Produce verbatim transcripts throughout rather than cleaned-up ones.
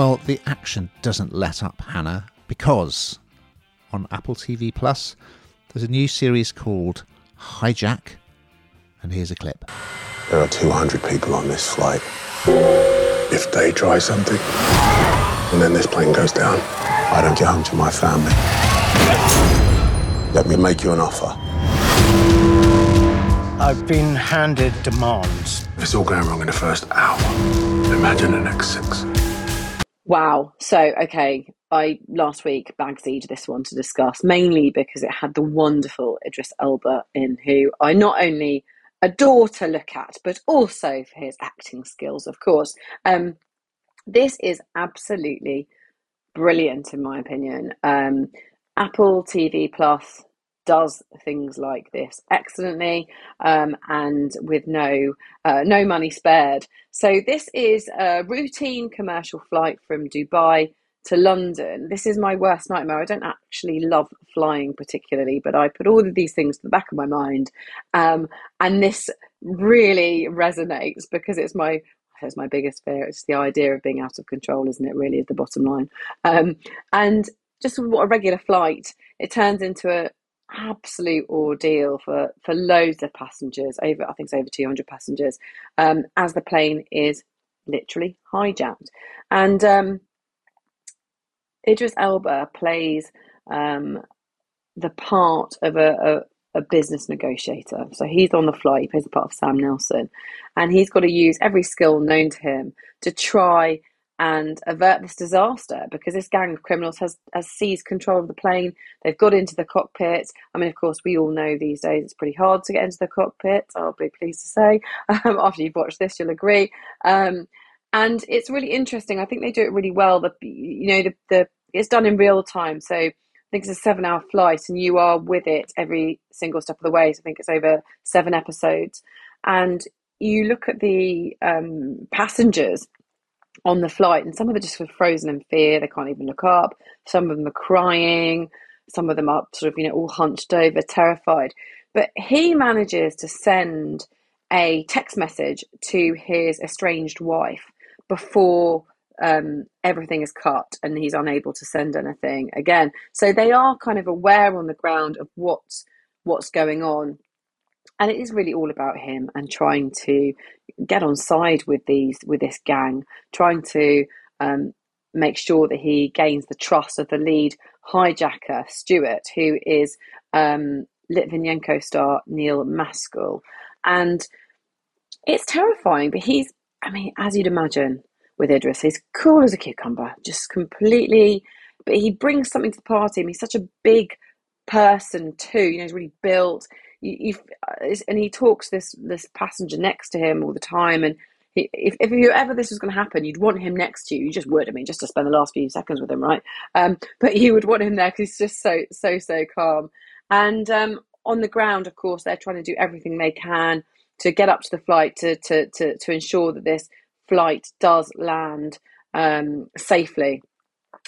Well, the action doesn't let up, Hannah, because on Apple T V Plus, there's a new series called Hijack, and here's a clip. There are two hundred people on this flight. If they try something, and then this plane goes down, I don't get home to my family. Let me make you an offer. I've been handed demands. If it's all going wrong in the first hour, imagine the next six. Wow. So, okay, I last week bagsied this one to discuss, mainly because it had the wonderful Idris Elba in, who I not only adore to look at, but also for his acting skills, of course. Um, this is absolutely brilliant, in my opinion. Um, Apple T V Plus does things like this excellently, um, and with no uh, no money spared. So this is a routine commercial flight from Dubai to London. This is my worst nightmare. I don't actually love flying particularly, but I put all of these things to the back of my mind, um, and this really resonates because it's my it's my biggest fear. It's the idea of being out of control, isn't it? Really, is the bottom line. Um, and just what a regular flight, it turns into a absolute ordeal for for loads of passengers. Over I think it's over two hundred passengers, um as the plane is literally hijacked. And um Idris Elba plays um the part of a, a a business negotiator. So he's on the flight, he plays the part of Sam Nelson, and he's got to use every skill known to him to try and avert this disaster, because this gang of criminals has, has seized control of the plane. They've got into the cockpit. I mean, of course, we all know these days it's pretty hard to get into the cockpit, I'll be pleased to say. Um, after you've watched this, you'll agree. Um, and it's really interesting. I think they do it really well. The you know the, the it's done in real time. So I think it's a seven-hour flight, and you are with it every single step of the way. So I think it's over seven episodes. And you look at the um, passengers on the flight, and some of them just were frozen in fear, they can't even look up, some of them are crying, some of them are sort of, you know, all hunched over, terrified. But he manages to send a text message to his estranged wife before um everything is cut, and he's unable to send anything again. So they are kind of aware on the ground of what's what's going on. And it is really all about him and trying to get on side with these, with this gang, trying to um, make sure that he gains the trust of the lead hijacker, Stuart, who is um, Litvinenko star Neil Maskell. And it's terrifying, but he's, I mean, as you'd imagine with Idris, he's cool as a cucumber, just completely, but he brings something to the party. I mean, he's such a big person too, you know, he's really built. You, and he talks this this passenger next to him all the time, and he, if, if you ever this was going to happen, you'd want him next to you. You just would. I mean, just to spend the last few seconds with him, right? Um, but you would want him there because he's just so so so calm. And um, on the ground, of course, they're trying to do everything they can to get up to the flight to to to, to ensure that this flight does land um, safely.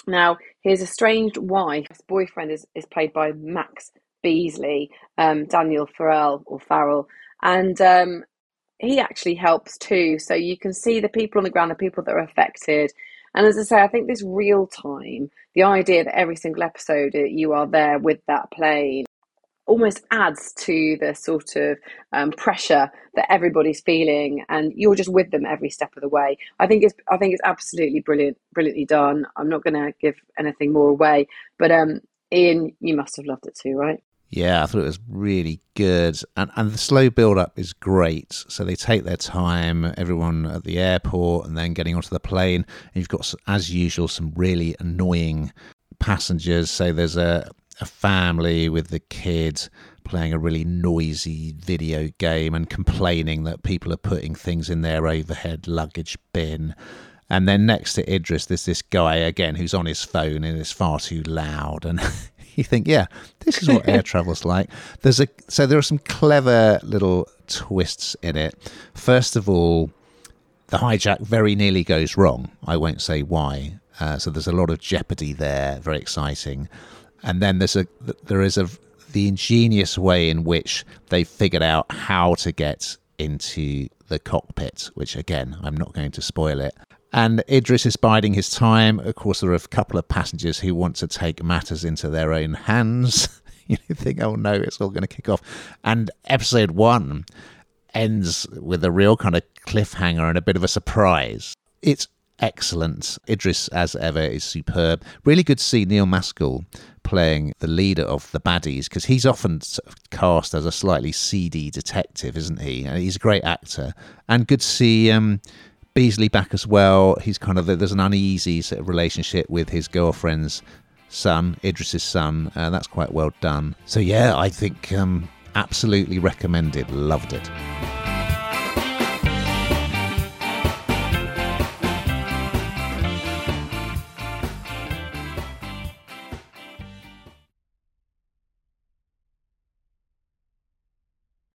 Now, his estranged wife, his boyfriend, is is played by Max Beasley, um, Daniel Farrell or Farrell, and um, he actually helps too. So you can see the people on the ground, the people that are affected. And as I say, I think this real time, the idea that every single episode you are there with that plane, almost adds to the sort of um, pressure that everybody's feeling, and you're just with them every step of the way. I think it's I think it's absolutely brilliant, brilliantly done. I'm not going to give anything more away, but um, Ian, you must have loved it too, right? Yeah, I thought it was really good. And and the slow build-up is great. So they take their time, everyone at the airport, and then getting onto the plane. And you've got, as usual, some really annoying passengers. So there's a, a family with the kid playing a really noisy video game and complaining that people are putting things in their overhead luggage bin. And then next to Idris, there's this guy, again, who's on his phone and is far too loud. And you think, yeah, this is what air travel's like. There's a so there are some clever little twists in it. First of all, the hijack very nearly goes wrong. I won't say why. Uh, so there's a lot of jeopardy there. Very exciting. And then there's a there is a the ingenious way in which they figured out how to get into the cockpit, which again, I'm not going to spoil it. And Idris is biding his time. Of course, there are a couple of passengers who want to take matters into their own hands. You think, oh no, it's all going to kick off. And episode one ends with a real kind of cliffhanger and a bit of a surprise. It's excellent. Idris, as ever, is superb. Really good to see Neil Maskell playing the leader of the baddies, because he's often sort of cast as a slightly seedy detective, isn't he? And he's a great actor. And good to see um, Beasley back as well. He's kind of, there's an uneasy sort of relationship with his girlfriend's son, Idris's son, and that's quite well done. So yeah, I think um, absolutely recommended. Loved it.